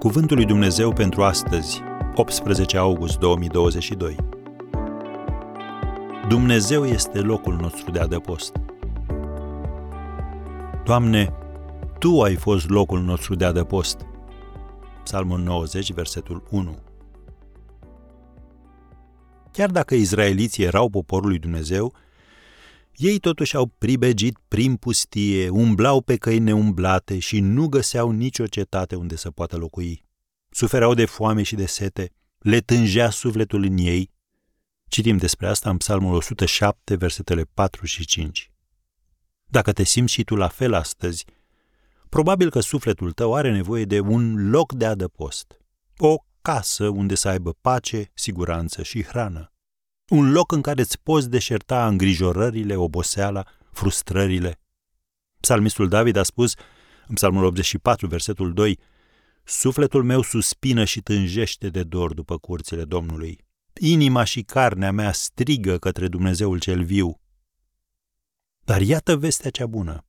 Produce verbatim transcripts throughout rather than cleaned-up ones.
Cuvântul lui Dumnezeu pentru astăzi, optsprezece august două mii douăzeci și doi. Dumnezeu este locul nostru de adăpost. Doamne, Tu ai fost locul nostru de adăpost. Psalmul nouăzeci, versetul unu. Chiar dacă izraeliții erau poporul lui Dumnezeu, ei totuși au pribegit prin pustie, umblau pe căi neumblate și nu găseau nicio cetate unde să poată locui. Sufereau de foame și de sete, le tângea sufletul în ei. Citim despre asta în Psalmul o sută șapte, versetele patru și cinci. Dacă te simți și tu la fel astăzi, probabil că sufletul tău are nevoie de un loc de adăpost, o casă unde să aibă pace, siguranță și hrană. Un loc în care îți poți deșerta îngrijorările, oboseala, frustrările. Psalmistul David a spus, în Psalmul optzeci și patru, versetul doi, Sufletul meu suspină și tânjește de dor după curțile Domnului. Inima și carnea mea strigă către Dumnezeul cel viu. Dar iată vestea cea bună.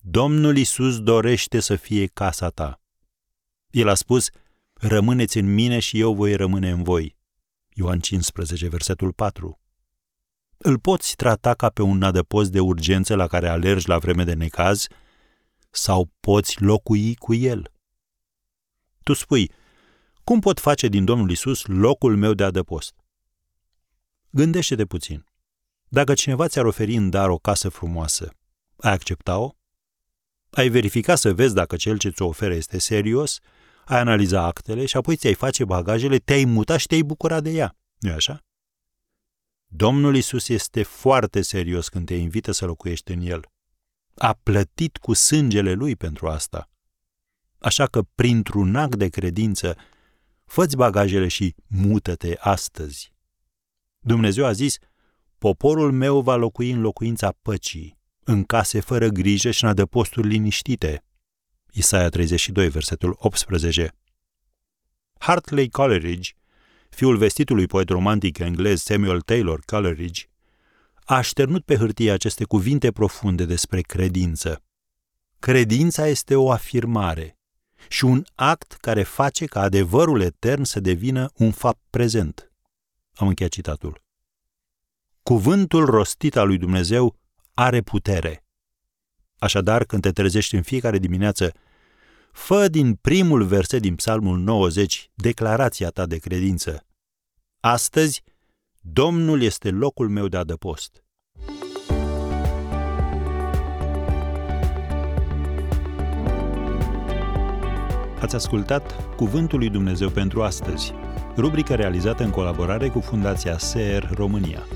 Domnul Iisus dorește să fie casa ta. El a spus, rămâneți în mine și eu voi rămâne în voi. Ioan cincisprezece, versetul patru. Îl poți trata ca pe un adăpost de urgență la care alergi la vreme de necaz sau poți locui cu el? Tu spui, cum pot face din Domnul Iisus locul meu de adăpost? Gândește-te puțin. Dacă cineva ți-ar oferi în dar o casă frumoasă, ai accepta-o? Ai verifica să vezi dacă cel ce ți-o oferă este serios? Ai analiza actele și apoi ți-ai face bagajele, te-ai mutat și te-ai bucura de ea. Nu-i așa? Domnul Iisus este foarte serios când te invită să locuiești în El. A plătit cu sângele Lui pentru asta. Așa că, printr-un act de credință, fă-ți bagajele și mută-te astăzi. Dumnezeu a zis, poporul meu va locui în locuința păcii, în case fără grijă și în adăposturi liniștite. Isaia treizeci și doi, versetul optsprezece. Hartley Coleridge, fiul vestitului poet romantic englez Samuel Taylor Coleridge, a așternut pe hârtie aceste cuvinte profunde despre credință. Credința este o afirmare și un act care face ca adevărul etern să devină un fapt prezent. Am încheiat citatul. Cuvântul rostit al lui Dumnezeu are putere. Așadar, când te trezești în fiecare dimineață, fă din primul verset din Psalmul nouăzeci declarația ta de credință. Astăzi, Domnul este locul meu de adăpost. Ați ascultat Cuvântul lui Dumnezeu pentru astăzi, rubrica realizată în colaborare cu Fundația S E R România.